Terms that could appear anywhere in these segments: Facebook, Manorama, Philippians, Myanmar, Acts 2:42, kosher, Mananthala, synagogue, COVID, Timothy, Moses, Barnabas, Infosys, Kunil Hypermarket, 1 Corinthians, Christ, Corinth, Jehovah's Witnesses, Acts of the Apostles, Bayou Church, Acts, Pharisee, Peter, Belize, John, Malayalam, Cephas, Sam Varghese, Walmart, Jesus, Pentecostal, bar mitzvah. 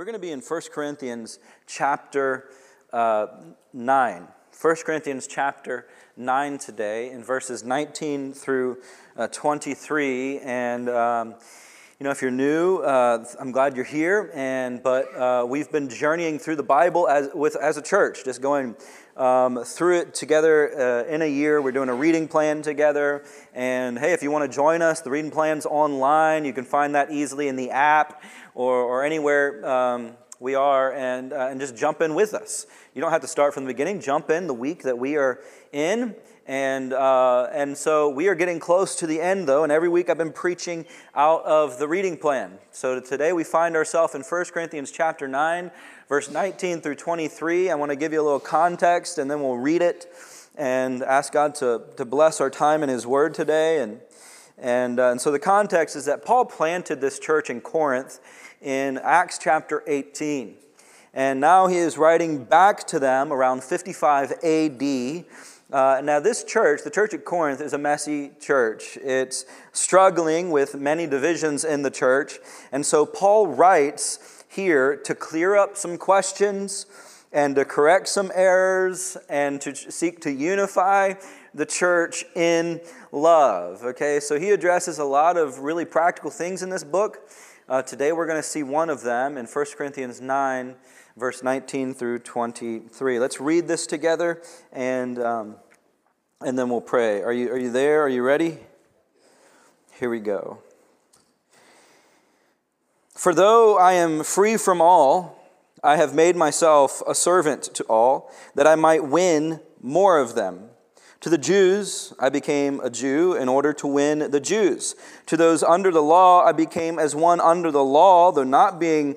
We're going to be in 1 Corinthians chapter 9. 1 Corinthians chapter 9 today in verses 19 through 23. And, you know, if you're new, I'm glad you're here. But we've been journeying through the Bible as a church, just going through it together in a year. We're doing a reading plan together. And hey, if you want to join us, the reading plan's online. You can find that easily in the app or anywhere we are, and just jump in with us. You don't have to start from the beginning. Jump in the week that we are in. And so we are getting close to the end, though, and every week I've been preaching out of the reading plan. So today we find ourselves in 1 Corinthians chapter 9, verse 19 through 23. I want to give you a little context, and then we'll read it and ask God to bless our time in His Word today. And so the context is that Paul planted this church in Corinth in Acts chapter 18. And now he is writing back to them around 55 A.D., now this church, the church at Corinth, is a messy church. It's struggling with many divisions in the church. And so Paul writes here to clear up some questions and to correct some errors and to seek to unify the church in love. Okay, so he addresses a lot of really practical things in this book. Today we're going to see one of them in 1 Corinthians 9, verse 19 through 23. Let's read this together, and then we'll pray. Are you there? Are you ready? Here we go. For though I am free from all, I have made myself a servant to all, that I might win more of them. To the Jews, I became a Jew in order to win the Jews. To those under the law, I became as one under the law, though not being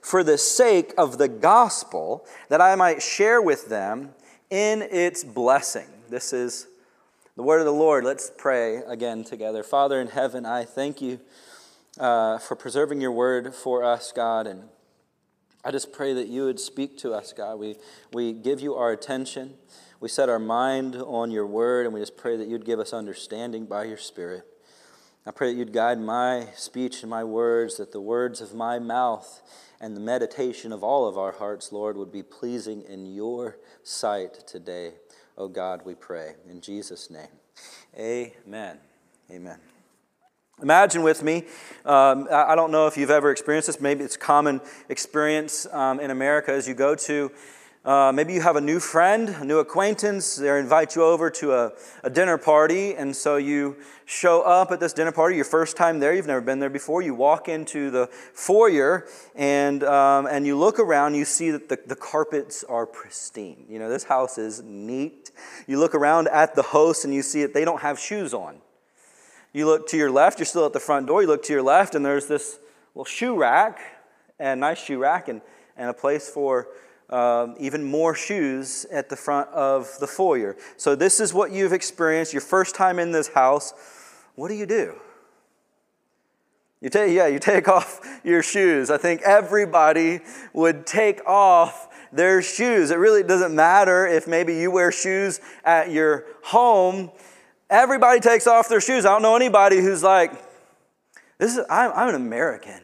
for the sake of the gospel, that I might share with them in its blessing. This is the word of the Lord. Let's pray again together. Father in heaven, I thank you for preserving your word for us, God, and I just pray that you would speak to us, God. We give you our attention. We set our mind on your word, and we just pray that you'd give us understanding by your Spirit. I pray that you'd guide my speech and my words, that the words of my mouth and the meditation of all of our hearts, Lord, would be pleasing in your sight today. Oh God, we pray in Jesus' name. Amen. Amen. Imagine with me, I don't know if you've ever experienced this, maybe it's a common experience in America as you go to, maybe you have a new friend, a new acquaintance, they invite you over to a dinner party, and so you show up at this dinner party, your first time there, you've never been there before, you walk into the foyer, and you look around, you see that the carpets are pristine, you know, this house is neat, you look around at the host and you see that they don't have shoes on. You look to your left, you're still at the front door, you look to your left, and there's this little shoe rack, and a place for even more shoes at the front of the foyer. So this is what you've experienced, your first time in this house. What do? You take off your shoes. I think everybody would take off their shoes. It really doesn't matter if maybe you wear shoes at your home. Everybody takes off their shoes. I don't know anybody who's like, I'm an American.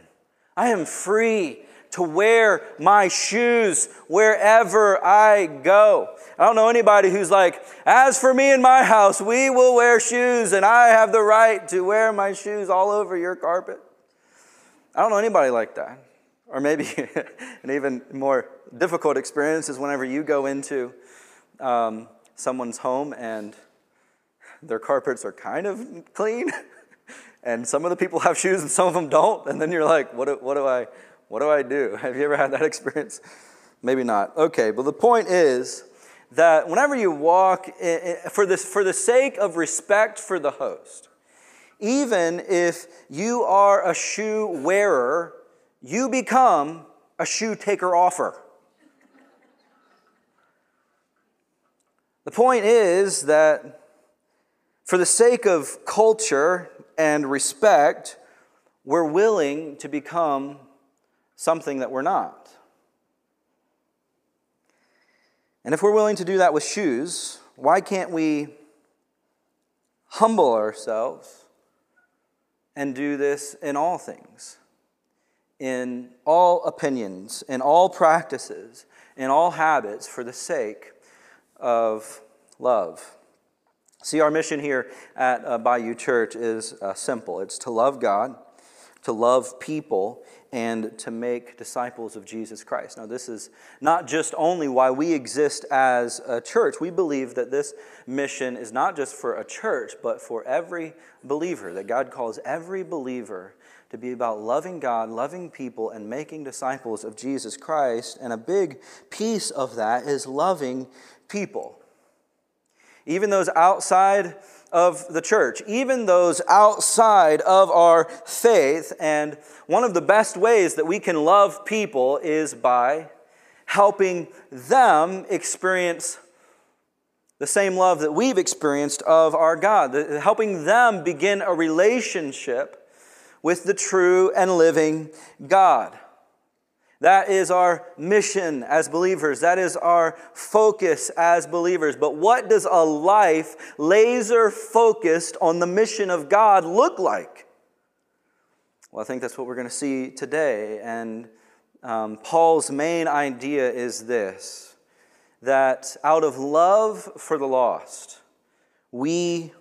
I am free to wear my shoes wherever I go. I don't know anybody who's like, as for me and my house, we will wear shoes and I have the right to wear my shoes all over your carpet. I don't know anybody like that. Or maybe an even more difficult experience is whenever you go into someone's home and their carpets are kind of clean, and some of the people have shoes and some of them don't, and then you're like, what do I do? Have you ever had that experience? Maybe not. Okay, but the point is that whenever you walk, for the sake of respect for the host, even if you are a shoe wearer, you become a shoe taker-offer. The point is that for the sake of culture and respect, we're willing to become something that we're not. And if we're willing to do that with shoes, why can't we humble ourselves and do this in all things, in all opinions, in all practices, in all habits for the sake of love? See, our mission here at Bayou Church is simple. It's to love God, to love people, and to make disciples of Jesus Christ. Now, this is not just only why we exist as a church. We believe that this mission is not just for a church, but for every believer, that God calls every believer to be about loving God, loving people, and making disciples of Jesus Christ. And a big piece of that is loving people. Even those outside of the church, even those outside of our faith. And one of the best ways that we can love people is by helping them experience the same love that we've experienced of our God, helping them begin a relationship with the true and living God. That is our mission as believers. That is our focus as believers. But what does a life laser focused on the mission of God look like? Well, I think that's what we're going to see today. And Paul's main idea is this, that out of love for the lost, we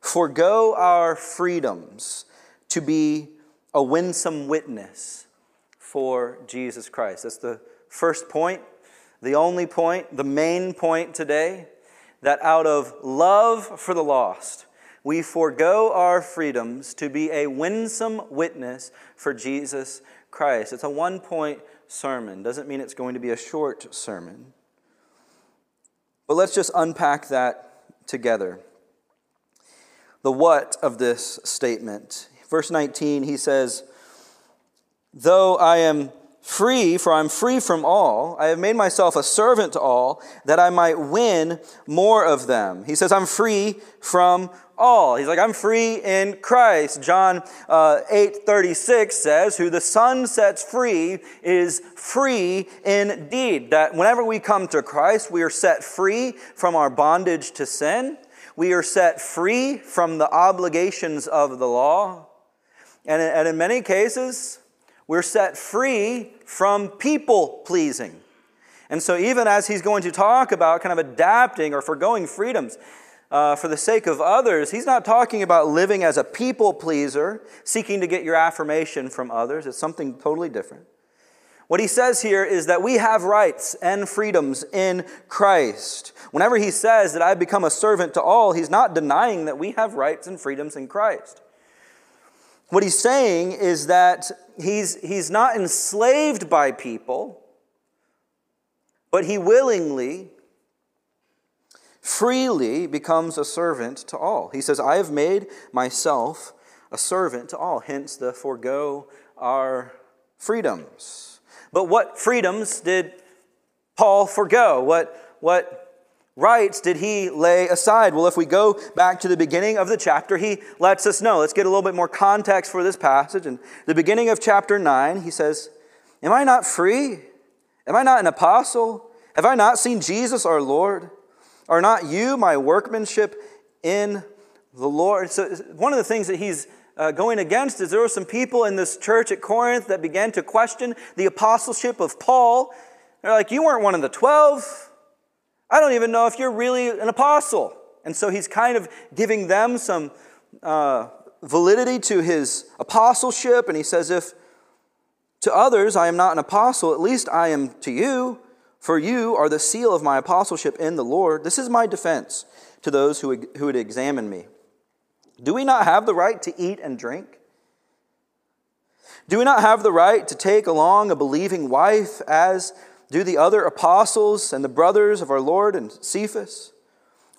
forego our freedoms to be a winsome witness for Jesus Christ. That's the first point, the only point, the main point today, that out of love for the lost, we forego our freedoms to be a winsome witness for Jesus Christ. It's a one-point sermon. Doesn't mean it's going to be a short sermon. But let's just unpack that together. The what of this statement. Verse 19, he says, "Though I am free, for I am free from all, I have made myself a servant to all, that I might win more of them." He says, I'm free from all. He's like, I'm free in Christ. John 8:36 says, "Who the Son sets free is free indeed." That whenever we come to Christ, we are set free from our bondage to sin. We are set free from the obligations of the law. And in many cases, we're set free from people-pleasing. And so even as he's going to talk about kind of adapting or forgoing freedoms for the sake of others, he's not talking about living as a people-pleaser, seeking to get your affirmation from others. It's something totally different. What he says here is that we have rights and freedoms in Christ. Whenever he says that I've become a servant to all, he's not denying that we have rights and freedoms in Christ. What he's saying is that he's not enslaved by people, but he willingly, freely becomes a servant to all. He says, I have made myself a servant to all, hence the forego our freedoms. But what freedoms did Paul forego? What rights did he lay aside? Well, if we go back to the beginning of the chapter, he lets us know. Let's get a little bit more context for this passage. In the beginning of chapter 9, he says, "Am I not free? Am I not an apostle? Have I not seen Jesus our Lord? Are not you my workmanship in the Lord?" So one of the things that he's going against is there were some people in this church at Corinth that began to question the apostleship of Paul. They're like, you weren't one of the 12. I don't even know if you're really an apostle. And so he's kind of giving them some validity to his apostleship. And he says, if to others I am not an apostle, at least I am to you, for you are the seal of my apostleship in the Lord. This is my defense to those who would examine me. Do we not have the right to eat and drink? Do we not have the right to take along a believing wife, as do the other apostles and the brothers of our Lord and Cephas?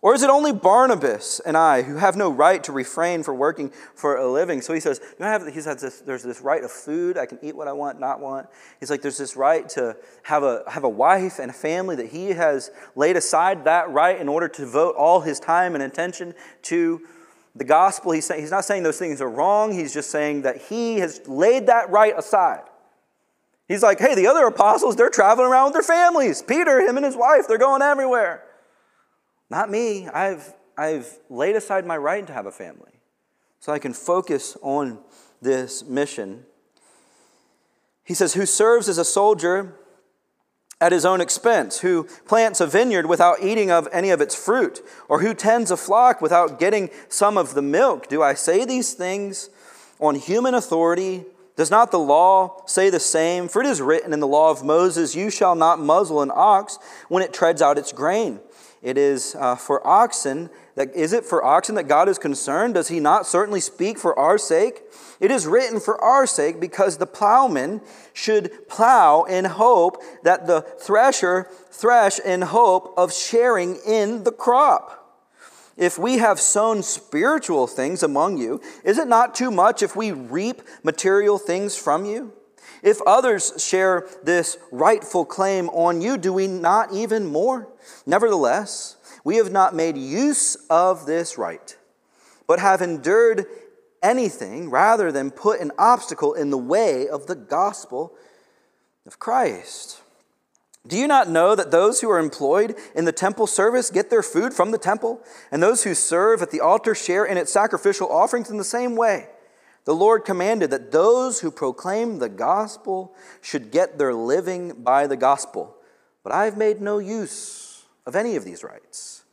Or is it only Barnabas and I who have no right to refrain from working for a living? So he says, there's this right of food. I can eat what I want, not want. He's like, there's this right to have a wife and a family that he has laid aside that right in order to devote all his time and attention to the gospel. He's not saying those things are wrong. He's just saying that he has laid that right aside. He's like, hey, the other apostles, they're traveling around with their families. Peter, him and his wife, they're going everywhere. Not me. I've laid aside my right to have a family so I can focus on this mission. He says, who serves as a soldier at his own expense, who plants a vineyard without eating of any of its fruit, or who tends a flock without getting some of the milk. Do I say these things on human authority? Does not the law say the same? For it is written in the law of Moses, you shall not muzzle an ox when it treads out its grain. It is for oxen that is it for oxen that God is concerned? Does he not certainly speak for our sake? It is written for our sake, because the plowman should plow in hope that the thresher thresh in hope of sharing in the crop. If we have sown spiritual things among you, is it not too much if we reap material things from you? If others share this rightful claim on you, do we not even more? Nevertheless, we have not made use of this right, but have endured anything rather than put an obstacle in the way of the gospel of Christ. Do you not know that those who are employed in the temple service get their food from the temple, and those who serve at the altar share in its sacrificial offerings in the same way? The Lord commanded that those who proclaim the gospel should get their living by the gospel. But I have made no use of any of these rights,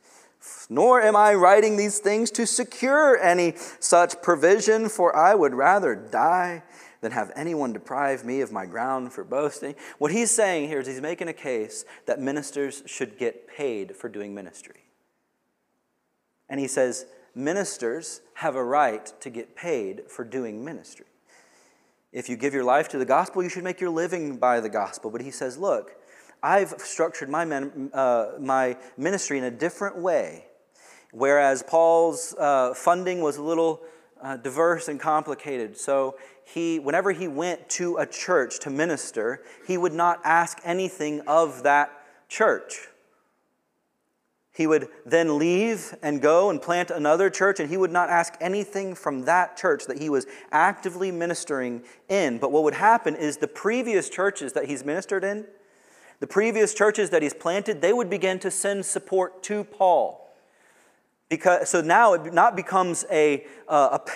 nor am I writing these things to secure any such provision, for I would rather die than have anyone deprive me of my ground for boasting. What he's saying here is he's making a case that ministers should get paid for doing ministry. And he says, ministers have a right to get paid for doing ministry. If you give your life to the gospel, you should make your living by the gospel. But he says, look, I've structured my ministry in a different way. Whereas Paul's funding was a little diverse and complicated. So whenever he went to a church to minister, he would not ask anything of that church. He would then leave and go and plant another church, and he would not ask anything from that church that he was actively ministering in. But what would happen is the previous churches that he's ministered in, the previous churches that he's planted, they would begin to send support to Paul. So now it not becomes a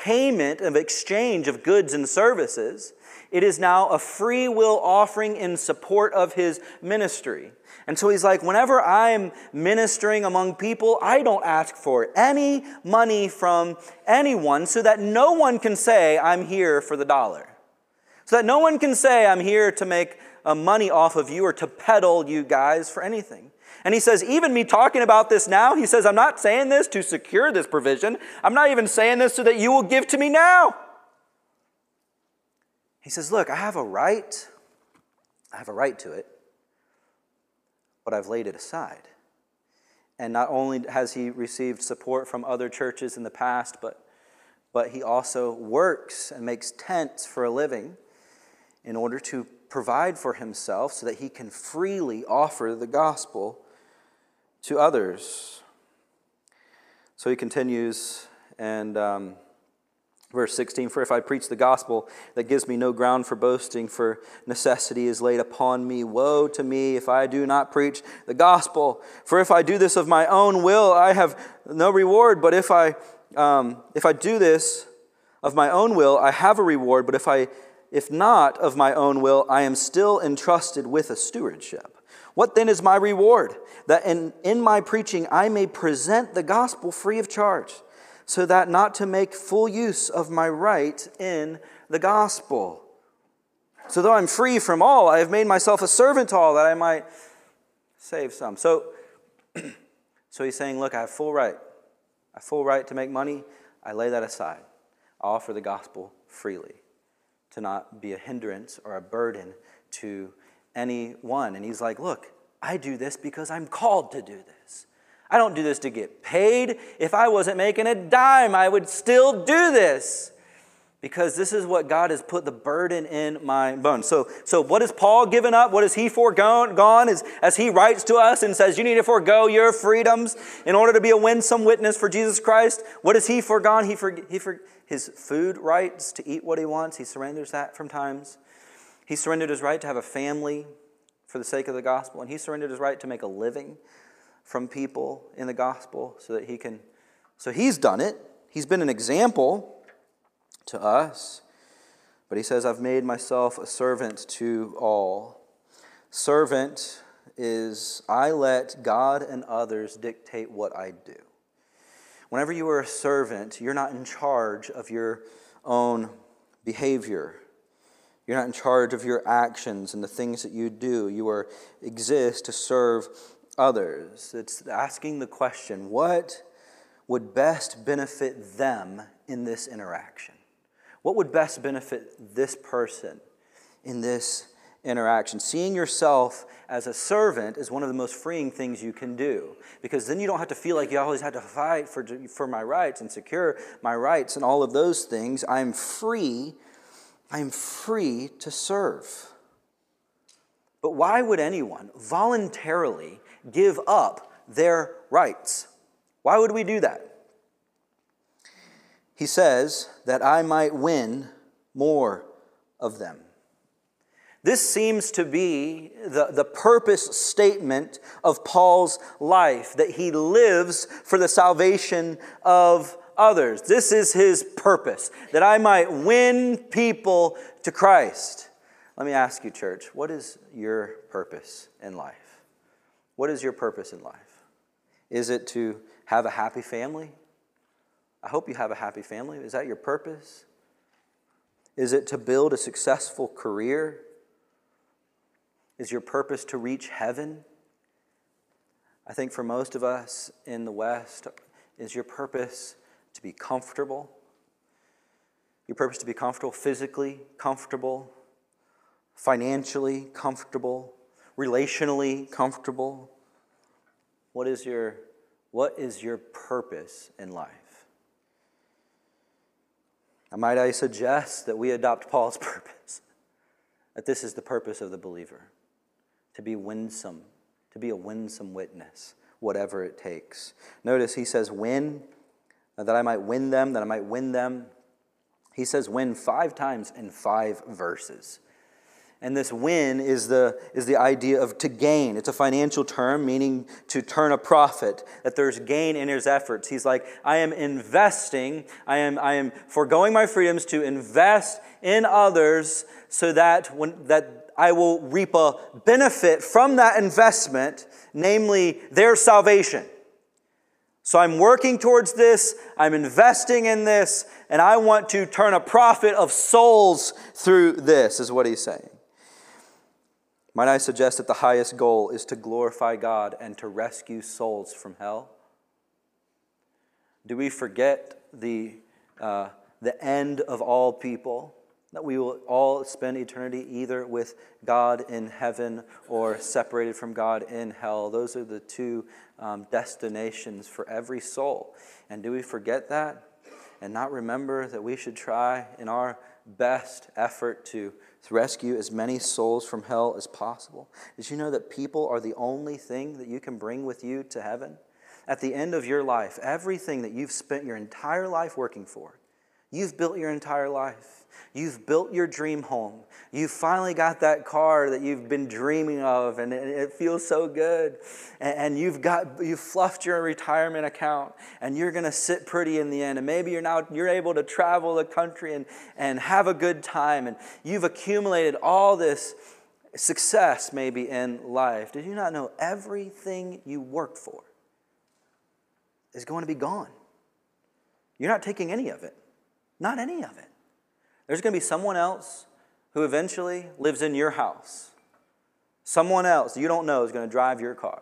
payment of exchange of goods and services. It is now a free will offering in support of his ministry. And so he's like, whenever I'm ministering among people, I don't ask for any money from anyone, so that no one can say I'm here for the dollar. So that no one can say I'm here to make money off of you or to peddle you guys for anything. And he says, even me talking about this now, he says, I'm not saying this to secure this provision. I'm not even saying this so that you will give to me now. He says, look, I have a right to it, but I've laid it aside. And not only has he received support from other churches in the past, but he also works and makes tents for a living in order to provide for himself so that he can freely offer the gospel to others. So he continues and Verse 16, for if I preach the gospel that gives me no ground for boasting, for necessity is laid upon me. Woe to me if I do not preach the gospel. For if I do this of my own will, I have no reward. But if I do this of my own will, I have a reward. But if not of my own will, I am still entrusted with a stewardship. What then is my reward? That in my preaching I may present the gospel free of charge, so that not to make full use of my right in the gospel. So though I'm free from all, I have made myself a servant to all, that I might save some. So he's saying, look, I have full right. I have full right to make money. I lay that aside. I offer the gospel freely to not be a hindrance or a burden to anyone. And he's like, look, I do this because I'm called to do this. I don't do this to get paid. If I wasn't making a dime, I would still do this, because this is what God has put the burden in my bones. So what has Paul given up? What has he foregone? As he writes to us and says, you need to forego your freedoms in order to be a winsome witness for Jesus Christ. What has he foregone? His food rights to eat what he wants. He surrenders that from times. He surrendered his right to have a family for the sake of the gospel. And he surrendered his right to make a living from people in the gospel so he's done it. He's been an example to us. But he says, I've made myself a servant to all. Servant is, I let God and others dictate what I do. Whenever you are a servant, you're not in charge of your own behavior. You're not in charge of your actions and the things that you do. You exist to serve others. It's asking the question, what would best benefit them in this interaction? What would best benefit this person in this interaction? Seeing yourself as a servant is one of the most freeing things you can do, because then you don't have to feel like you always have to fight for my rights and secure my rights and all of those things. I'm free to serve. But why would anyone voluntarily give up their rights? Why would we do that? He says that I might win more of them. This seems to be the purpose statement of Paul's life, that he lives for the salvation of others. This is his purpose, that I might win people to Christ. Let me ask you, church, what is your purpose in life? What is your purpose in life? Is it to have a happy family? I hope you have a happy family. Is that your purpose? Is it to build a successful career? Is your purpose to reach heaven? I think for most of us in the West, is your purpose to be comfortable? Your purpose to be comfortable, physically comfortable, financially comfortable, relationally comfortable? What is your purpose in life? Might I suggest that we adopt Paul's purpose, that this is the purpose of the believer, to be winsome, to be a winsome witness, whatever it takes. Notice he says win, that I might win them, that I might win them. He says win 5 times in 5 verses. And this win is the idea of to gain. It's a financial term, meaning to turn a profit, that there's gain in his efforts. He's like, I am investing, I am foregoing my freedoms to invest in others so that that I will reap a benefit from that investment, namely their salvation. So I'm working towards this, I'm investing in this, and I want to turn a profit of souls through this, is what he's saying. Might I suggest that the highest goal is to glorify God and to rescue souls from hell? Do we forget the end of all people, that we will all spend eternity either with God in heaven or separated from God in hell? Those are the two destinations for every soul. And do we forget that and not remember that we should try in our best effort to rescue as many souls from hell as possible? Did you know that people are the only thing that you can bring with you to heaven? At the end of your life, everything that you've spent your entire life working for, you've built your entire life, you've built your dream home, you finally got that car that you've been dreaming of, and it feels so good, and you've fluffed your retirement account, and you're going to sit pretty in the end, and maybe you're able to travel the country and have a good time, and you've accumulated all this success maybe in life. Did you not know everything you worked for is going to be gone? You're not taking any of it. Not any of it. There's going to be someone else who eventually lives in your house. Someone else you don't know is going to drive your car.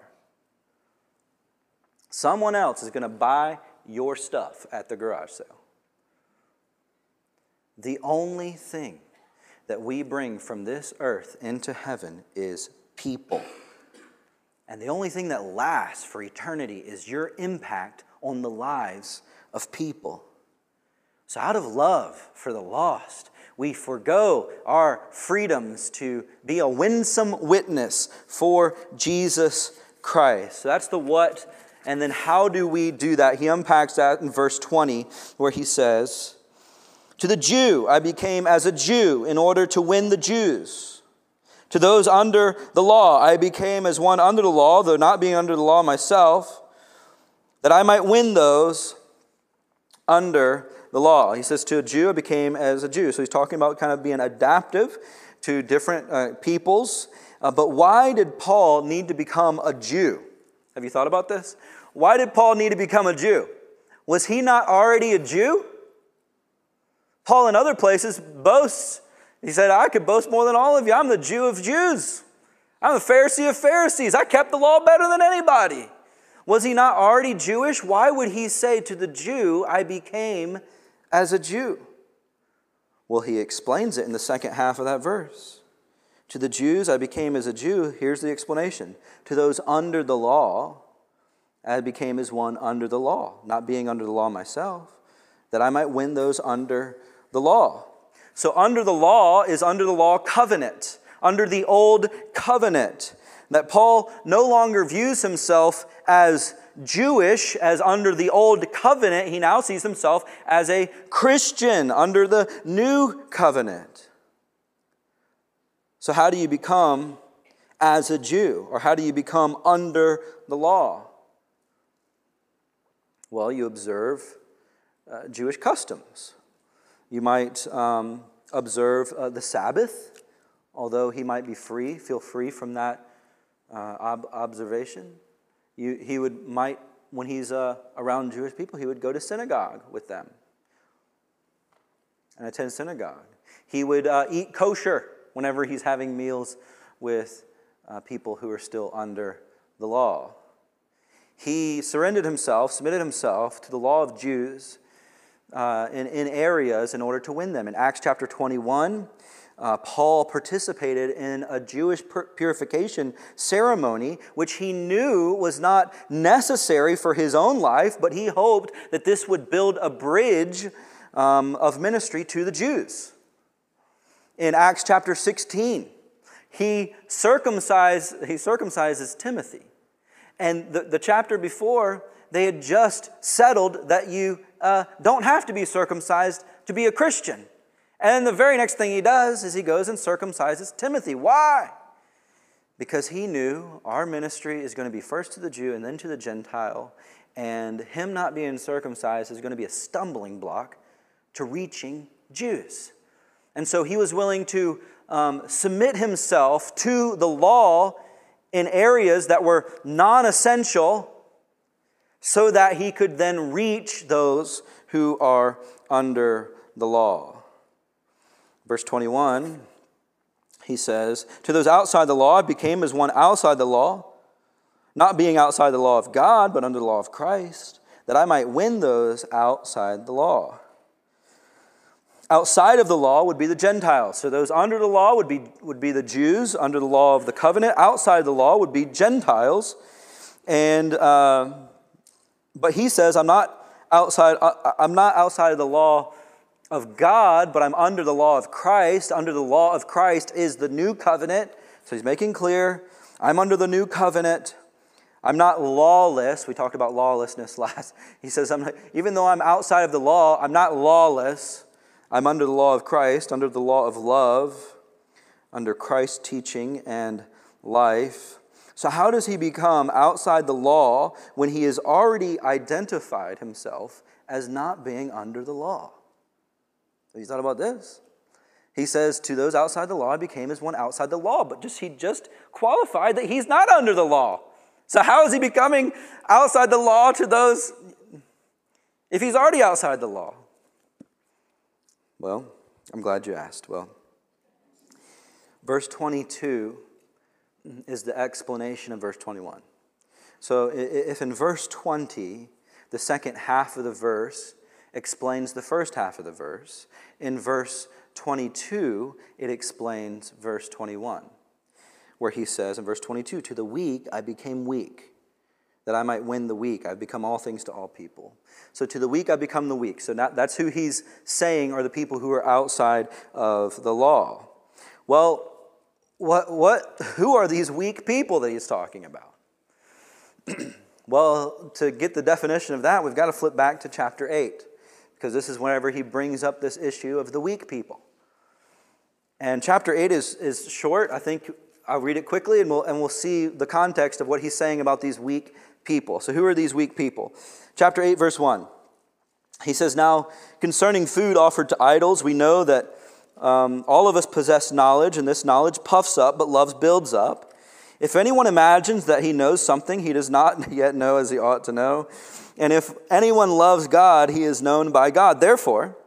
Someone else is going to buy your stuff at the garage sale. The only thing that we bring from this earth into heaven is people. And the only thing that lasts for eternity is your impact on the lives of people. So out of love for the lost, we forego our freedoms to be a winsome witness for Jesus Christ. So that's the what, and then how do we do that? He unpacks that in verse 20 where he says, "To the Jew I became as a Jew in order to win the Jews. To those under the law I became as one under the law, though not being under the law myself, that I might win those under the law." He says, to a Jew I became as a Jew. So he's talking about kind of being adaptive to different peoples. But why did Paul need to become a Jew? Have you thought about this? Why did Paul need to become a Jew? Was he not already a Jew? Paul in other places boasts. He said, I could boast more than all of you. I'm the Jew of Jews. I'm the Pharisee of Pharisees. I kept the law better than anybody. Was he not already Jewish? Why would he say to the Jew, I became as a Jew? Well, he explains it in the second half of that verse. To the Jews, I became as a Jew. Here's the explanation. To those under the law, I became as one under the law, not being under the law myself, that I might win those under the law. So under the law is under the law covenant, under the old covenant, that Paul no longer views himself as Jewish, as under the old covenant. He now sees himself as a Christian under the new covenant. So how do you become as a Jew? Or how do you become under the law? Well, you observe Jewish customs. You might observe the Sabbath, although he might be free, feel free from that observation. He might, when he's around Jewish people, he would go to synagogue with them and attend synagogue. He would eat kosher whenever he's having meals with people who are still under the law. He submitted himself to the law of Jews in areas in order to win them. In Acts chapter 21, Paul participated in a Jewish purification ceremony, which he knew was not necessary for his own life, but he hoped that this would build a bridge of ministry to the Jews. In Acts chapter 16, he circumcises Timothy. And the chapter before, they had just settled that you don't have to be circumcised to be a Christian. And the very next thing he does is he goes and circumcises Timothy. Why? Because he knew our ministry is going to be first to the Jew and then to the Gentile, and him not being circumcised is going to be a stumbling block to reaching Jews. And so he was willing to submit himself to the law in areas that were non-essential so that he could then reach those who are under the law. Verse 21, he says, to those outside the law, I became as one outside the law, not being outside the law of God, but under the law of Christ, that I might win those outside the law. Outside of the law would be the Gentiles. So those under the law would be the Jews under the law of the covenant. Outside the law would be Gentiles. And but he says, I'm not outside of the law of God, but I'm under the law of Christ. Under the law of Christ is the new covenant. So he's making clear, I'm under the new covenant. I'm not lawless. We talked about lawlessness last. He says, even though I'm outside of the law, I'm not lawless. I'm under the law of Christ, under the law of love, under Christ's teaching and life. So how does he become outside the law when he has already identified himself as not being under the law? Have you thought about this? He says, to those outside the law, I became as one outside the law. But he just qualified that he's not under the law. So how is he becoming outside the law to those if he's already outside the law? Well, I'm glad you asked. Well, verse 22 is the explanation of verse 21. So if in verse 20, the second half of the verse explains the first half of the verse, in verse 22, it explains verse 21. where he says in verse 22, to the weak I became weak, that I might win the weak. I've become all things to all people. So to the weak I become the weak. So that's who he's saying are the people who are outside of the law. Well, who are these weak people that he's talking about? Well, to get the definition of that, we've got to flip back to chapter 8, because this is whenever he brings up this issue of the weak people. And chapter 8 is short. I think I'll read it quickly, and we'll see the context of what he's saying about these weak people. So who are these weak people? Chapter 8, verse 1. He says, now, concerning food offered to idols, we know that all of us possess knowledge, and this knowledge puffs up, but love builds up. If anyone imagines that he knows something, he does not yet know as he ought to know. And if anyone loves God, he is known by God. Therefore,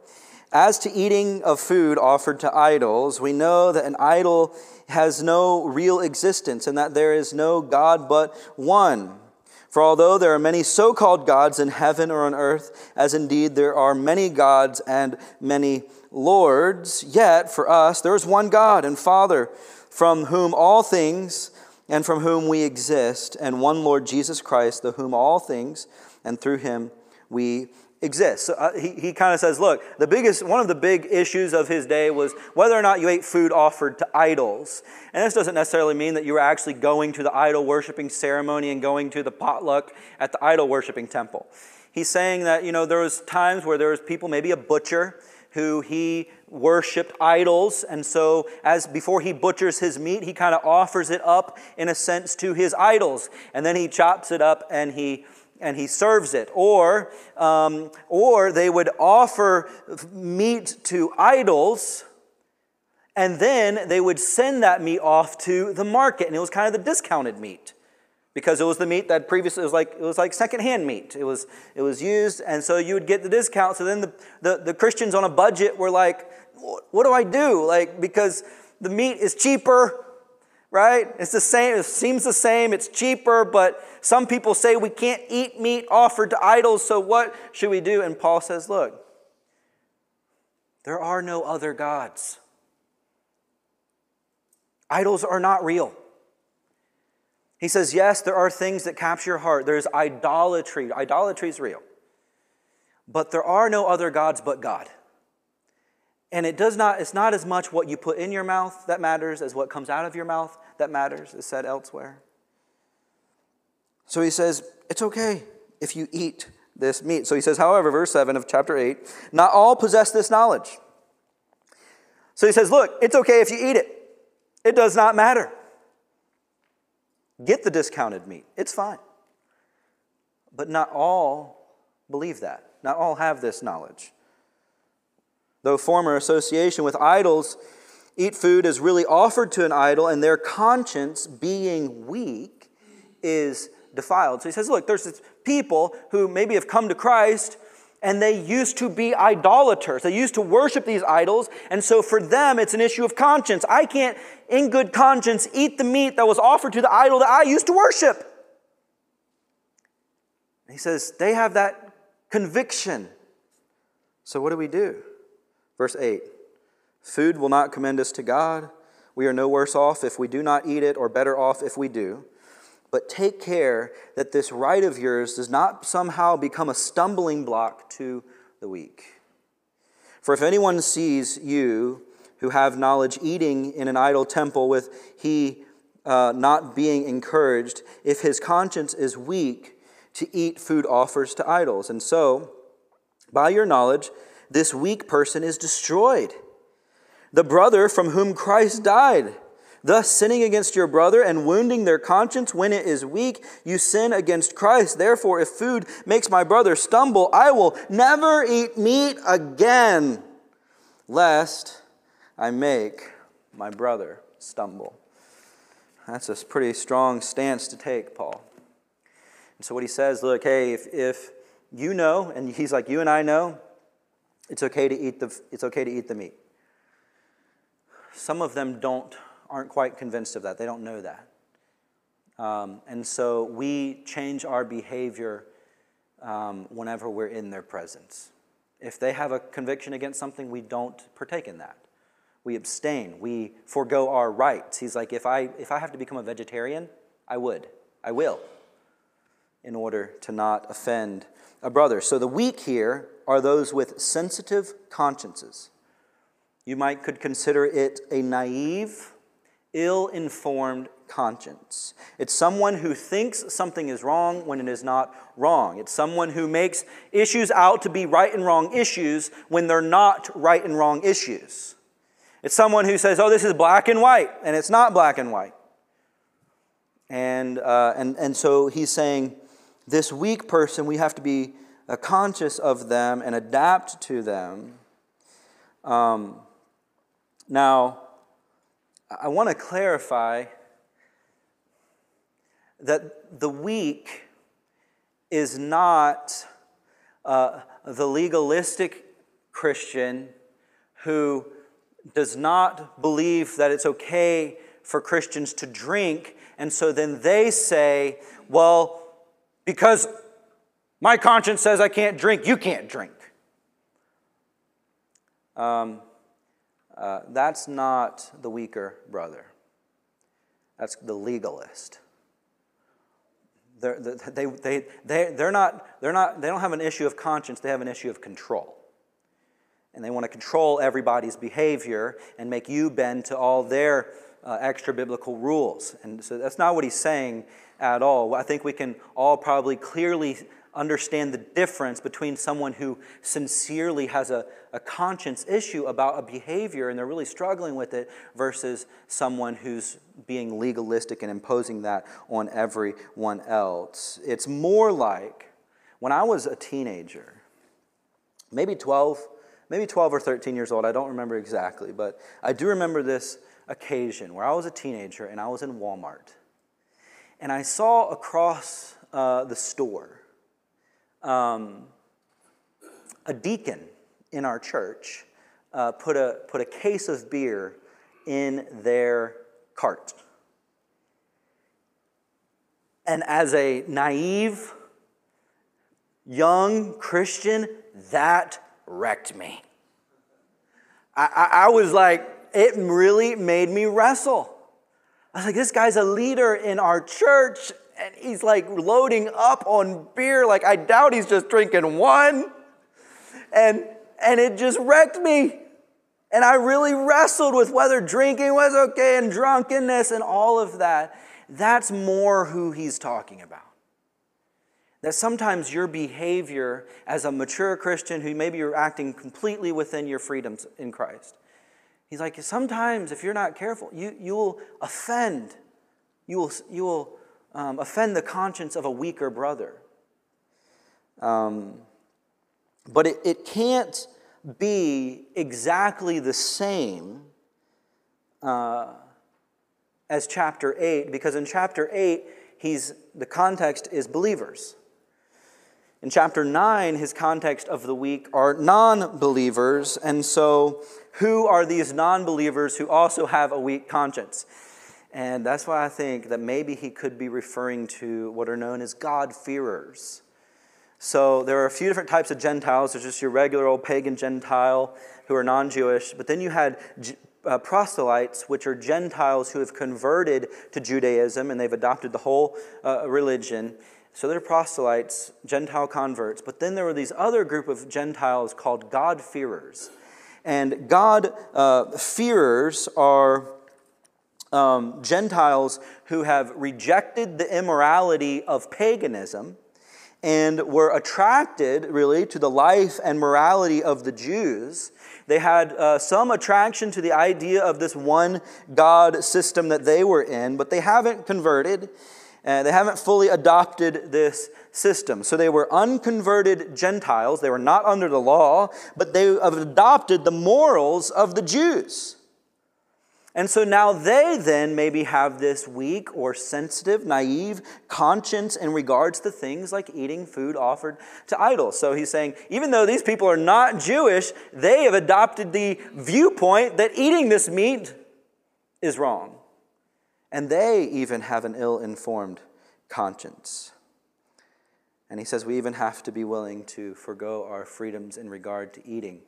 as to eating of food offered to idols, we know that an idol has no real existence and that there is no God but one. For although there are many so-called gods in heaven or on earth, as indeed there are many gods and many lords, yet for us there is one God and Father, from whom all things and from whom we exist, and one Lord Jesus Christ, to whom all things and through him we exist. So he kind of says, look, one of the big issues of his day was whether or not you ate food offered to idols. And this doesn't necessarily mean that you were actually going to the idol worshiping ceremony and going to the potluck at the idol worshiping temple. He's saying that, there was times where there was people, maybe a butcher, who he worshipped idols, and so as before he butchers his meat, he kind of offers it up in a sense to his idols, and then he chops it up and he serves it. Or they would offer meat to idols, and then they would send that meat off to the market, and it was kind of the discounted meat, because it was the meat that previously it was like secondhand meat. It was used, and so you would get the discount. So then the Christians on a budget were like, what do I do? Like, because the meat is cheaper, right? It's the same. It seems the same. It's cheaper, but some people say we can't eat meat offered to idols. So what should we do? And Paul says, look, there are no other gods. Idols are not real. He says, yes, there are things that capture your heart. There's idolatry. Idolatry is real. But there are no other gods but God. And it's not as much what you put in your mouth that matters as what comes out of your mouth that matters, is said elsewhere. So he says, it's okay if you eat this meat. So he says, however, verse 7 of chapter 8, not all possess this knowledge. So he says, look, it's okay if you eat it. It does not matter. Get the discounted meat. It's fine. But not all believe that. Not all have this knowledge. Though former association with idols, eat food is really offered to an idol, and their conscience, being weak, is defiled. So he says, look, there's this people who maybe have come to Christ, and they used to be idolaters. They used to worship these idols. And so for them, it's an issue of conscience. I can't, in good conscience, eat the meat that was offered to the idol that I used to worship. And he says, they have that conviction. So what do we do? Verse 8, food will not commend us to God. We are no worse off if we do not eat it, or better off if we do. But take care that this right of yours does not somehow become a stumbling block to the weak. For if anyone sees you who have knowledge eating in an idol temple with not being encouraged, if his conscience is weak to eat food offers to idols. And so, by your knowledge, this weak person is destroyed. The brother from whom Christ died, thus sinning against your brother and wounding their conscience when it is weak, you sin against Christ. Therefore, if food makes my brother stumble, I will never eat meat again, lest I make my brother stumble. That's a pretty strong stance to take, Paul. And so what he says, look, hey, if you know, and he's like, you and I know, it's okay to eat the meat. Some of them aren't quite convinced of that. They don't know that. And so we change our behavior whenever we're in their presence. If they have a conviction against something, we don't partake in that. We abstain. We forego our rights. He's like, if I have to become a vegetarian, I would. I will, in order to not offend a brother. So the weak here are those with sensitive consciences. You could consider it a naive, ill-informed conscience. It's someone who thinks something is wrong when it is not wrong. It's someone who makes issues out to be right and wrong issues when they're not right and wrong issues. It's someone who says, oh, this is black and white, and it's not black and white. And so he's saying, this weak person, we have to be conscious of them and adapt to them. Now, I want to clarify that the weak is not the legalistic Christian who does not believe that it's okay for Christians to drink, and so then they say, well, because my conscience says I can't drink, you can't drink. That's not the weaker brother. That's the legalist. They don't have an issue of conscience, they have an issue of control. And they want to control everybody's behavior and make you bend to all their extra-biblical rules. And so that's not what he's saying at all. I think we can all probably clearly understand the difference between someone who sincerely has a conscience issue about a behavior and they're really struggling with it versus someone who's being legalistic and imposing that on everyone else. It's more like when I was a teenager, maybe 12 or 13 years old, I don't remember exactly, but I do remember this occasion where I was a teenager and I was in Walmart. And I saw across the store a deacon in our church put a case of beer in their cart. And as a naive, young Christian, that wrecked me. I was like, it really made me wrestle. I was like, this guy's a leader in our church, and he's like loading up on beer. Like, I doubt he's just drinking one. And it just wrecked me. And I really wrestled with whether drinking was okay and drunkenness and all of that. That's more who he's talking about. That sometimes your behavior as a mature Christian who maybe you're acting completely within your freedoms in Christ. He's like, sometimes if you're not careful, you will offend the conscience of a weaker brother. But it can't be exactly the same as chapter 8, because in chapter 8, the context is believers. In chapter 9, his context of the weak are non-believers. And so who are these non-believers who also have a weak conscience? And that's why I think that maybe he could be referring to what are known as God-fearers. So there are a few different types of Gentiles. There's just your regular old pagan Gentile who are non-Jewish. But then you had proselytes, which are Gentiles who have converted to Judaism and they've adopted the whole religion. So they're proselytes, Gentile converts. But then there were these other group of Gentiles called God-fearers. And God-fearers are Gentiles who have rejected the immorality of paganism and were attracted, really, to the life and morality of the Jews. They had some attraction to the idea of this one God system that they were in, but they haven't converted. They haven't fully adopted this system. So they were unconverted Gentiles. They were not under the law, but they have adopted the morals of the Jews. And so now they then maybe have this weak or sensitive, naive conscience in regards to things like eating food offered to idols. So he's saying, even though these people are not Jewish, they have adopted the viewpoint that eating this meat is wrong. And they even have an ill-informed conscience. And he says we even have to be willing to forgo our freedoms in regard to eating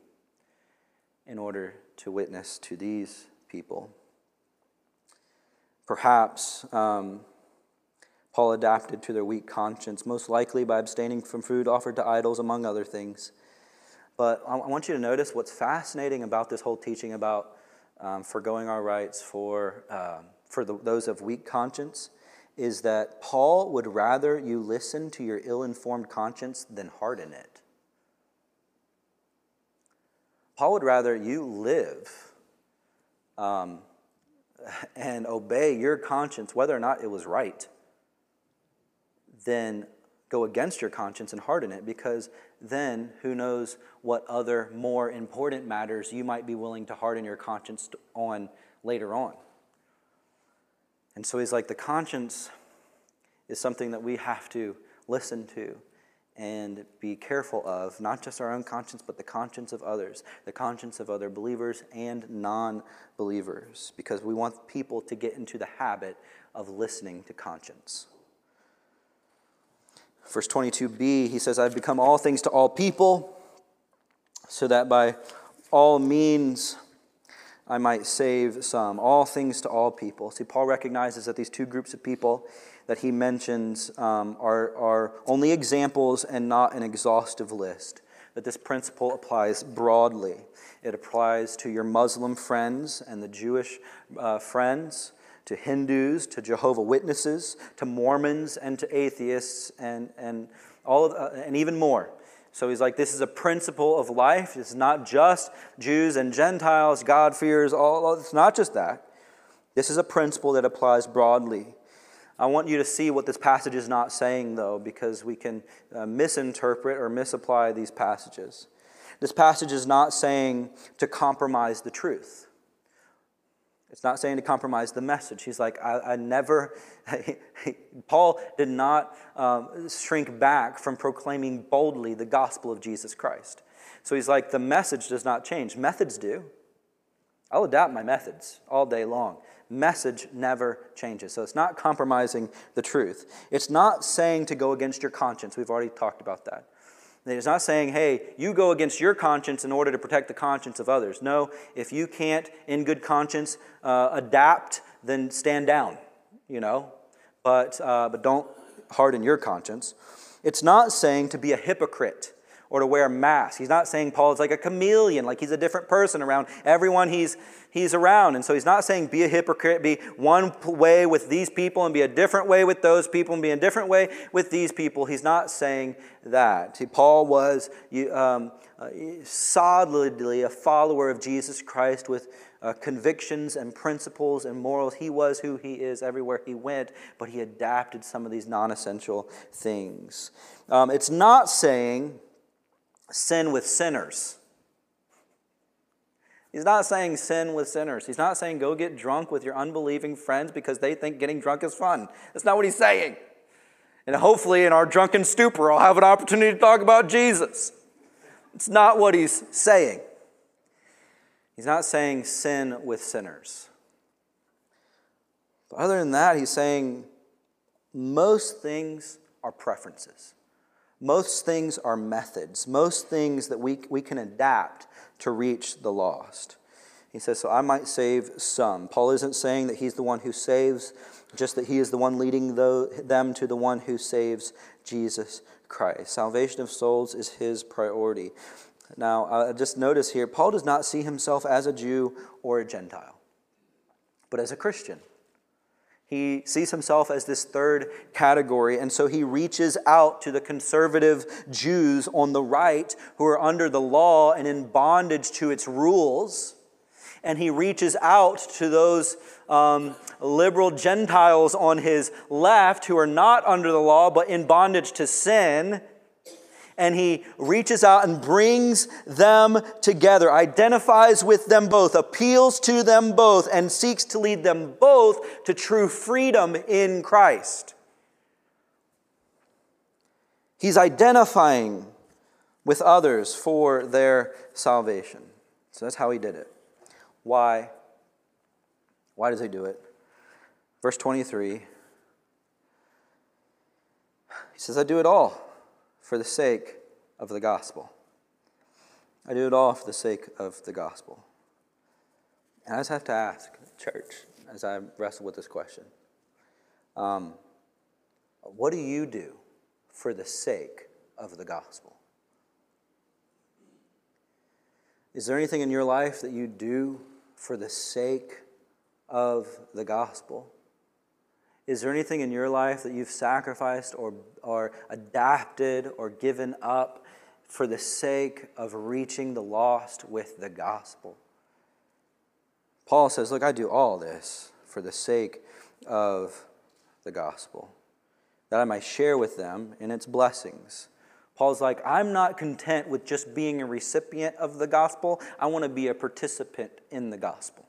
in order to witness to these people. Perhaps Paul adapted to their weak conscience, most likely by abstaining from food offered to idols, among other things. But I want you to notice what's fascinating about this whole teaching about forgoing our rights for those of weak conscience is that Paul would rather you listen to your ill-informed conscience than harden it. Paul would rather you live and obey your conscience, whether or not it was right, than go against your conscience and harden it, because then who knows what other more important matters you might be willing to harden your conscience on later on. And so he's like, the conscience is something that we have to listen to and be careful of, not just our own conscience, but the conscience of others, the conscience of other believers and non-believers, because we want people to get into the habit of listening to conscience. Verse 22b, he says, I've become all things to all people, so that by all means I might save some. All things to all people. See, Paul recognizes that these two groups of people that he mentions are only examples and not an exhaustive list. That this principle applies broadly. It applies to your Muslim friends and the Jewish friends, to Hindus, to Jehovah's Witnesses, to Mormons, and to atheists, and all of, and even more. So he's like, this is a principle of life. It's not just Jews and Gentiles, God-fearers, all. It's not just that. This is a principle that applies broadly. I want you to see what this passage is not saying, though, because we can misinterpret or misapply these passages. This passage is not saying to compromise the truth. It's not saying to compromise the message. He's like, Paul did not shrink back from proclaiming boldly the gospel of Jesus Christ. So he's like, the message does not change. Methods do. I'll adapt my methods all day long. Message never changes. So it's not compromising the truth. It's not saying to go against your conscience. We've already talked about that. It's not saying, hey, you go against your conscience in order to protect the conscience of others. No, if you can't, in good conscience, adapt, then stand down, you know. But don't harden your conscience. It's not saying to be a hypocrite or to wear a mask. He's not saying Paul is like a chameleon, like he's a different person around everyone he's around. And so he's not saying be a hypocrite, be one way with these people and be a different way with those people and be a different way with these people. He's not saying that. Paul was solidly a follower of Jesus Christ with convictions and principles and morals. He was who he is everywhere he went, but he adapted some of these non-essential things. It's not saying sin with sinners. He's not saying sin with sinners. He's not saying go get drunk with your unbelieving friends because they think getting drunk is fun. That's not what he's saying. And hopefully in our drunken stupor, I'll have an opportunity to talk about Jesus. It's not what he's saying. He's not saying sin with sinners. But other than that, he's saying most things are preferences. Most things are methods. Most things that we can adapt to reach the lost. He says, so I might save some. Paul isn't saying that he's the one who saves, just that he is the one leading them to the one who saves, Jesus Christ. Salvation of souls is his priority. Now, just notice here, Paul does not see himself as a Jew or a Gentile, but as a Christian. He sees himself as this third category, and so he reaches out to the conservative Jews on the right who are under the law and in bondage to its rules, and he reaches out to those liberal Gentiles on his left who are not under the law but in bondage to sin, and he reaches out and brings them together, identifies with them both, appeals to them both, and seeks to lead them both to true freedom in Christ. He's identifying with others for their salvation. So that's how he did it. Why? Why does he do it? Verse 23, he says, I do it all for the sake of the gospel. I do it all for the sake of the gospel. And I just have to ask, church, as I wrestle with this question, what do you do for the sake of the gospel? Is there anything in your life that you do for the sake of the gospel? Is there anything in your life that you've sacrificed or adapted or given up for the sake of reaching the lost with the gospel? Paul says, look, I do all this for the sake of the gospel, that I might share with them in its blessings. Paul's like, I'm not content with just being a recipient of the gospel. I want to be a participant in the gospel.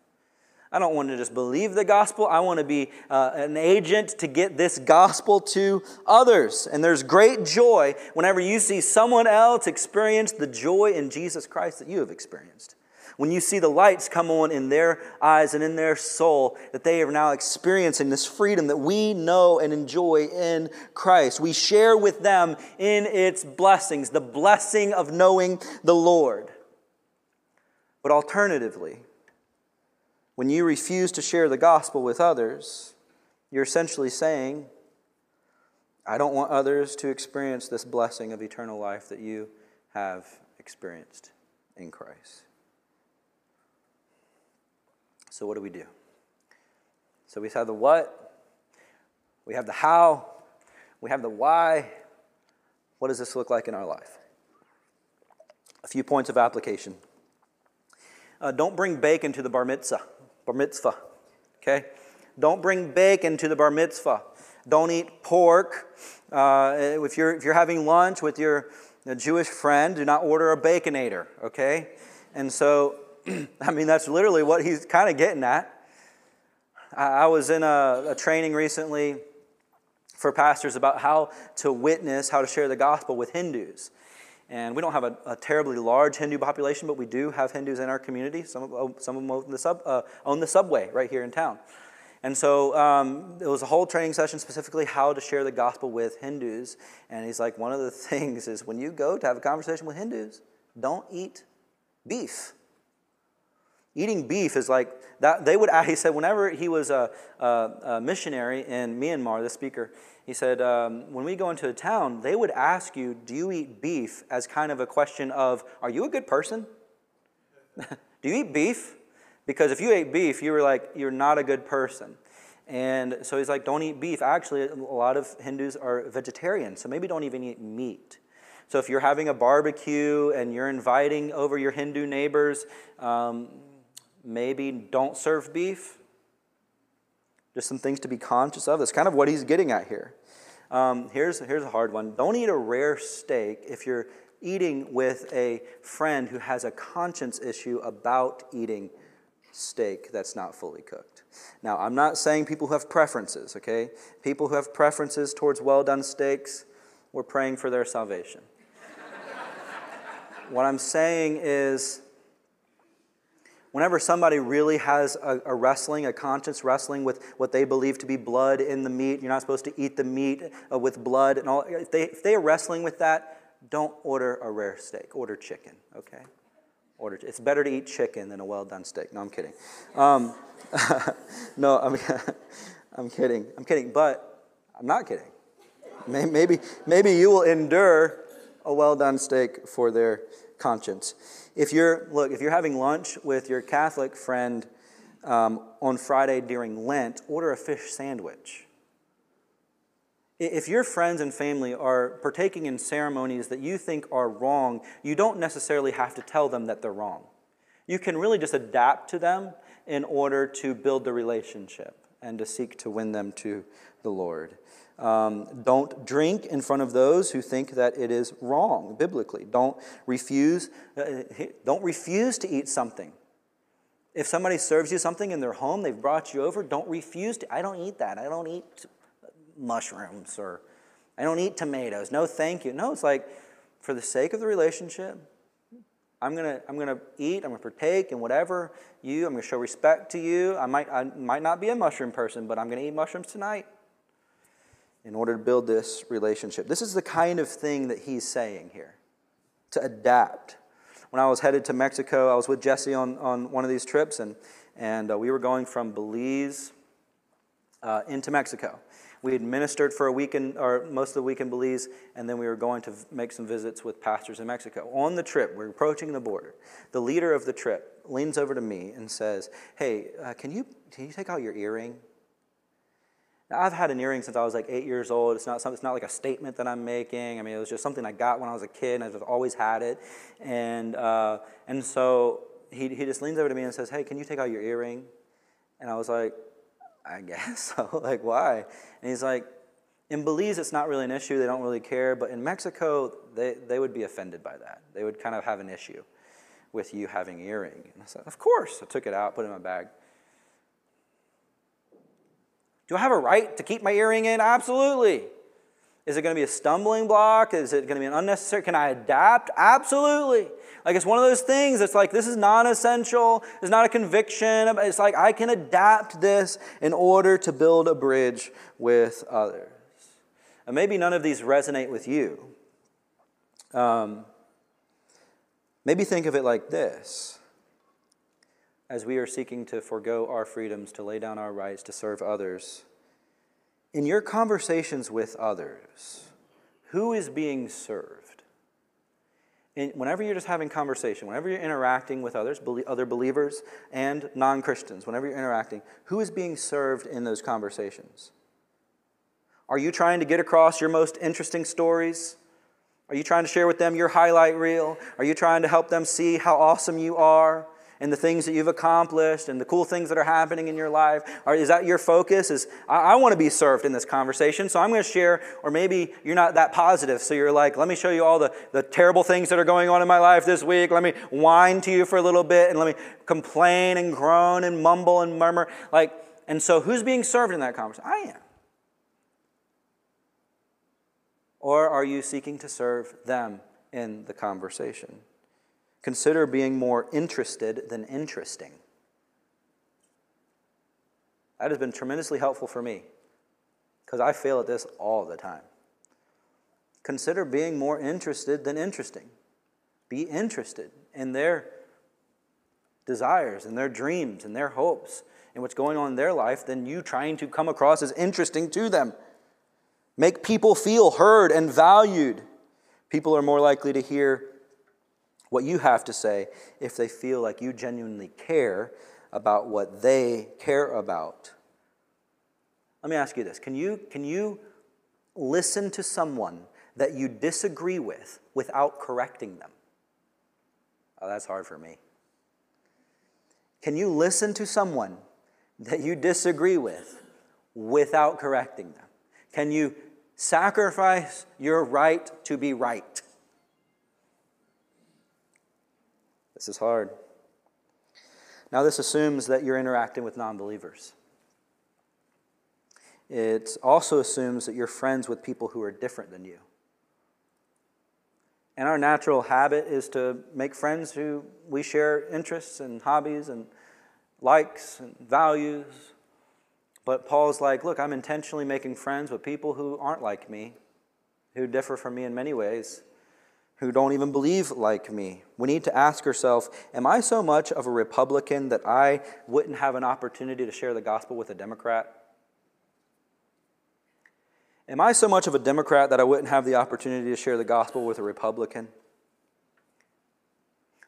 I don't want to just believe the gospel. I want to be an agent to get this gospel to others. And there's great joy whenever you see someone else experience the joy in Jesus Christ that you have experienced. When you see the lights come on in their eyes and in their soul, that they are now experiencing this freedom that we know and enjoy in Christ. We share with them in its blessings, the blessing of knowing the Lord. But alternatively, when you refuse to share the gospel with others, you're essentially saying, I don't want others to experience this blessing of eternal life that you have experienced in Christ. So what do we do? So we have the what, we have the how, we have the why. What does this look like in our life? A few points of application. Don't bring bacon to the bar mitzvah, okay? Don't bring bacon to the bar mitzvah. Don't eat pork. If you're having lunch with your Jewish friend, do not order a Baconator, okay? And so, I mean, that's literally what he's kind of getting at. I was in a training recently for pastors about how to witness, how to share the gospel with Hindus. And we don't have a terribly large Hindu population, but we do have Hindus in our community. Some of them own the subway right here in town. And so it was a whole training session specifically how to share the gospel with Hindus. And he's like, one of the things is when you go to have a conversation with Hindus, don't eat beef. Eating beef is like that. They would. He said whenever he was a missionary in Myanmar, the speaker, he said when we go into a town, they would ask you, "Do you eat beef?" as kind of a question of, "Are you a good person? Do you eat beef?" Because if you ate beef, you were like, "You're not a good person." And so he's like, "Don't eat beef." Actually, a lot of Hindus are vegetarians, so maybe don't even eat meat. So if you're having a barbecue and you're inviting over your Hindu neighbors. Maybe don't serve beef. Just some things to be conscious of. That's kind of what he's getting at here. Here's a hard one. Don't eat a rare steak if you're eating with a friend who has a conscience issue about eating steak that's not fully cooked. Now, I'm not saying people who have preferences, okay? People who have preferences towards well-done steaks, we're praying for their salvation. What I'm saying is, whenever somebody really has a conscience wrestling with what they believe to be blood in the meat, you're not supposed to eat the meat with blood and all. If they are wrestling with that, don't order a rare steak. Order chicken, okay? It's better to eat chicken than a well-done steak. No, I'm kidding. No, I'm kidding. I'm kidding, but I'm not kidding. Maybe you will endure a well-done steak for their conscience. If you're having lunch with your Catholic friend on Friday during Lent, order a fish sandwich. If your friends and family are partaking in ceremonies that you think are wrong, you don't necessarily have to tell them that they're wrong. You can really just adapt to them in order to build the relationship and to seek to win them to the Lord. Don't drink in front of those who think that it is wrong biblically. Don't refuse to eat something. If somebody serves you something in their home, they've brought you over, don't refuse to. I don't eat that. I don't eat mushrooms or I don't eat tomatoes. No, thank you. No, it's like for the sake of the relationship, I'm gonna eat. I'm gonna partake in whatever you. I'm gonna show respect to you. I might not be a mushroom person, but I'm gonna eat mushrooms tonight. In order to build this relationship. This is the kind of thing that he's saying here, to adapt. when I was headed to Mexico, I was with Jesse on one of these trips, and we were going from Belize into Mexico. We had ministered for a week or most of the week in Belize, and then we were going to make some visits with pastors in Mexico. On the trip, we're approaching the border. The leader of the trip leans over to me and says, "Hey, can you take out your earring?" Now, I've had an earring since I was like 8 years old. It's not like a statement that I'm making. I mean, it was just something I got when I was a kid, and I've just always had it. And so he just leans over to me and says, "Hey, can you take out your earring?" And I was like, "I guess so." Like, why? And he's like, in Belize, it's not really an issue. They don't really care. But in Mexico, they would be offended by that. They would kind of have an issue with you having an earring. And I said, of course. I took it out, put it in my bag. Do I have a right to keep my earring in? Absolutely. Is it going to be a stumbling block? Is it going to be an unnecessary? Can I adapt? Absolutely. Like, it's one of those things that's like, this is non-essential. It's not a conviction. It's like, I can adapt this in order to build a bridge with others. And maybe none of these resonate with you. Maybe think of it like this. As we are seeking to forego our freedoms, to lay down our rights, to serve others, in your conversations with others, who is being served? And whenever you're just having conversation, whenever you're interacting with others, other believers and non-Christians, whenever you're interacting, who is being served in those conversations? Are you trying to get across your most interesting stories? Are you trying to share with them your highlight reel? Are you trying to help them see how awesome you are? And the things that you've accomplished and the cool things that are happening in your life? Or is that your focus? Is I want to be served in this conversation, so I'm going to share. Or maybe you're not that positive, so you're like, let me show you all the terrible things that are going on in my life this week. Let me whine to you for a little bit, and let me complain and groan and mumble and murmur. Like, and so who's being served in that conversation? I am. Or are you seeking to serve them in the conversation? Consider being more interested than interesting. That has been tremendously helpful for me, because I fail at this all the time. Consider being more interested than interesting. Be interested in their desires, in their dreams, in their hopes, in what's going on in their life than you trying to come across as interesting to them. Make people feel heard and valued. People are more likely to hear what you have to say if they feel like you genuinely care about what they care about. Let me ask you this. Can you listen to someone that you disagree with without correcting them? Oh, that's hard for me. Can you listen to someone that you disagree with without correcting them? Can you sacrifice your right to be right? This is hard. Now, this assumes that you're interacting with non-believers. It also assumes that you're friends with people who are different than you. And our natural habit is to make friends who we share interests and hobbies and likes and values. But Paul's like, look, I'm intentionally making friends with people who aren't like me, who differ from me in many ways, who don't even believe like me. We need to ask ourselves, am I so much of a Republican that I wouldn't have an opportunity to share the gospel with a Democrat? Am I so much of a Democrat that I wouldn't have the opportunity to share the gospel with a Republican?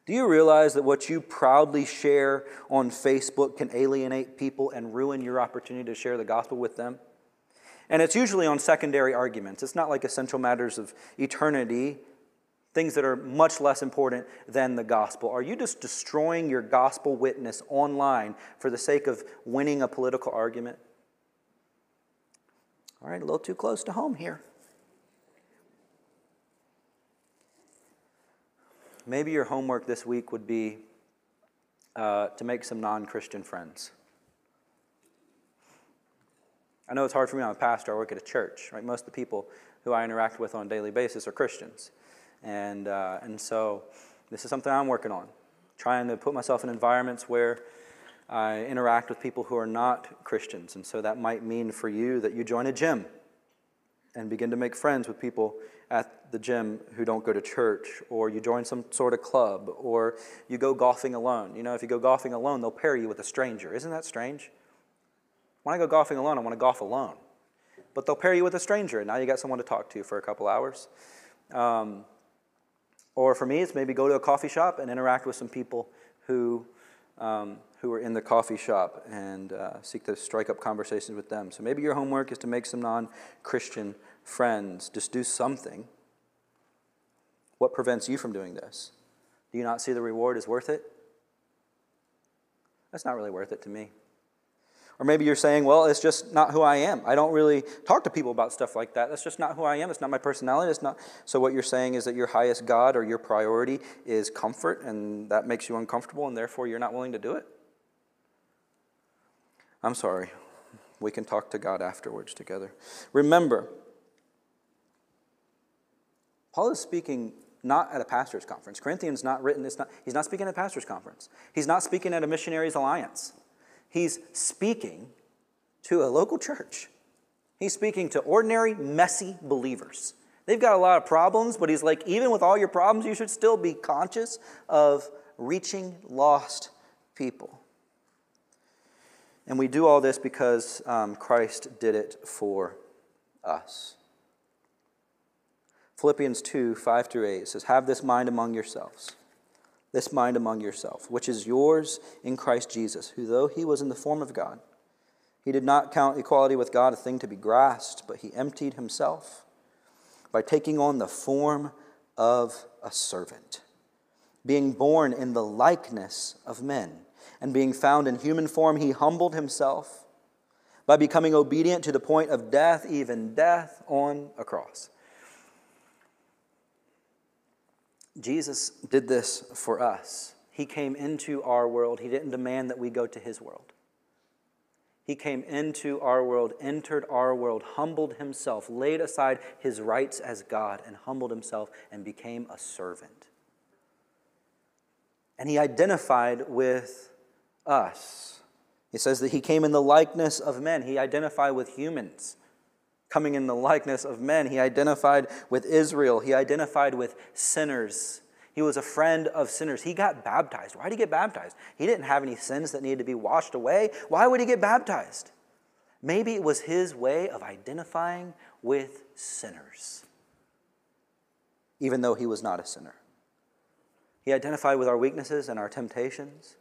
Do you realize that what you proudly share on Facebook can alienate people and ruin your opportunity to share the gospel with them? And it's usually on secondary arguments. It's not like essential matters of eternity, things that are much less important than the gospel. Are you just destroying your gospel witness online for the sake of winning a political argument? All right, a little too close to home here. Maybe your homework this week would be to make some non-Christian friends. I know it's hard for me. I'm a pastor. I work at a church. Right? Most of the people who I interact with on a daily basis are Christians. And so this is something I'm working on, trying to put myself in environments where I interact with people who are not Christians. And so that might mean for you that you join a gym and begin to make friends with people at the gym who don't go to church, or you join some sort of club, or you go golfing alone. You know, if you go golfing alone, they'll pair you with a stranger. Isn't that strange? When I go golfing alone, I want to golf alone. But they'll pair you with a stranger, and now you got someone to talk to for a couple hours. Or for me, it's maybe go to a coffee shop and interact with some people who are in the coffee shop and seek to strike up conversations with them. So maybe your homework is to make some non-Christian friends. Just do something. What prevents you from doing this? Do you not see the reward is worth it? That's not really worth it to me. Or maybe you're saying, well, it's just not who I am. I don't really talk to people about stuff like that. That's just not who I am. It's not my personality. It's not. So what you're saying is that your highest God or your priority is comfort, and that makes you uncomfortable, and therefore you're not willing to do it. I'm sorry. We can talk to God afterwards together. Remember, Paul is speaking not at a pastor's conference. Corinthians not written. He's not speaking at a pastor's conference. He's not speaking at a missionaries alliance. He's speaking to a local church. He's speaking to ordinary, messy believers. They've got a lot of problems, but he's like, even with all your problems, you should still be conscious of reaching lost people. And we do all this because Christ did it for us. Philippians 2, 5 through 8 says, have this mind among yourselves. This mind among yourself, which is yours in Christ Jesus, who though he was in the form of God, he did not count equality with God a thing to be grasped, but he emptied himself by taking on the form of a servant, being born in the likeness of men, and being found in human form, he humbled himself by becoming obedient to the point of death, even death on a cross. Jesus did this for us. He came into our world. He didn't demand that we go to his world. He came into our world, entered our world, humbled himself, laid aside his rights as God, and humbled himself and became a servant. And he identified with us. It says that he came in the likeness of men. He identified with humans. Coming in the likeness of men. He identified with Israel. He identified with sinners. He was a friend of sinners. He got baptized. Why did he get baptized? He didn't have any sins that needed to be washed away. Why would he get baptized? Maybe it was his way of identifying with sinners, even though he was not a sinner. He identified with our weaknesses and our temptations.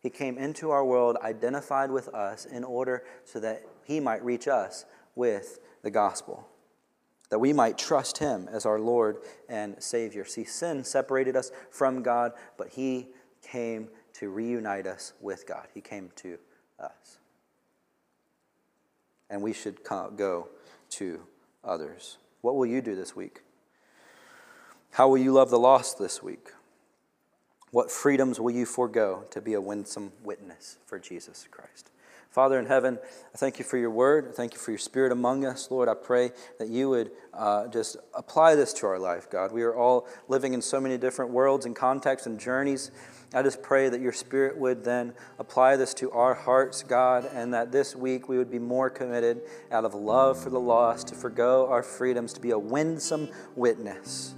He came into our world, identified with us in order so that he might reach us with the gospel, that we might trust him as our Lord and Savior. See, sin separated us from God, but he came to reunite us with God. He came to us. And we should go to others. What will you do this week? How will you love the lost this week? What freedoms will you forego to be a winsome witness for Jesus Christ? Father in heaven, I thank you for your word. I thank you for your spirit among us. Lord, I pray that you would just apply this to our life, God. We are all living in so many different worlds and contexts and journeys. I just pray that your spirit would then apply this to our hearts, God, and that this week we would be more committed out of love for the lost to forego our freedoms, to be a winsome witness.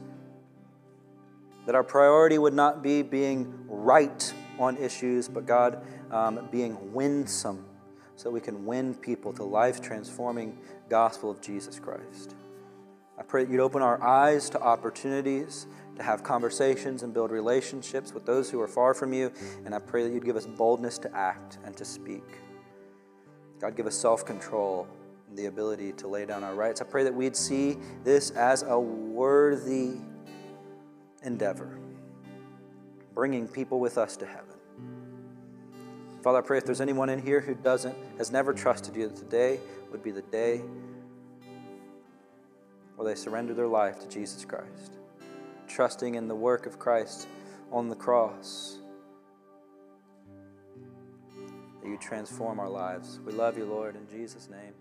That our priority would not be being right on issues, but God, being winsome, so we can win people to life-transforming gospel of Jesus Christ. I pray that you'd open our eyes to opportunities to have conversations and build relationships with those who are far from you, and I pray that you'd give us boldness to act and to speak. God, give us self-control and the ability to lay down our rights. I pray that we'd see this as a worthy endeavor, bringing people with us to heaven. Father, I pray if there's anyone in here who has never trusted you, that today would be the day where they surrender their life to Jesus Christ, trusting in the work of Christ on the cross, that you transform our lives. We love you, Lord, in Jesus' name.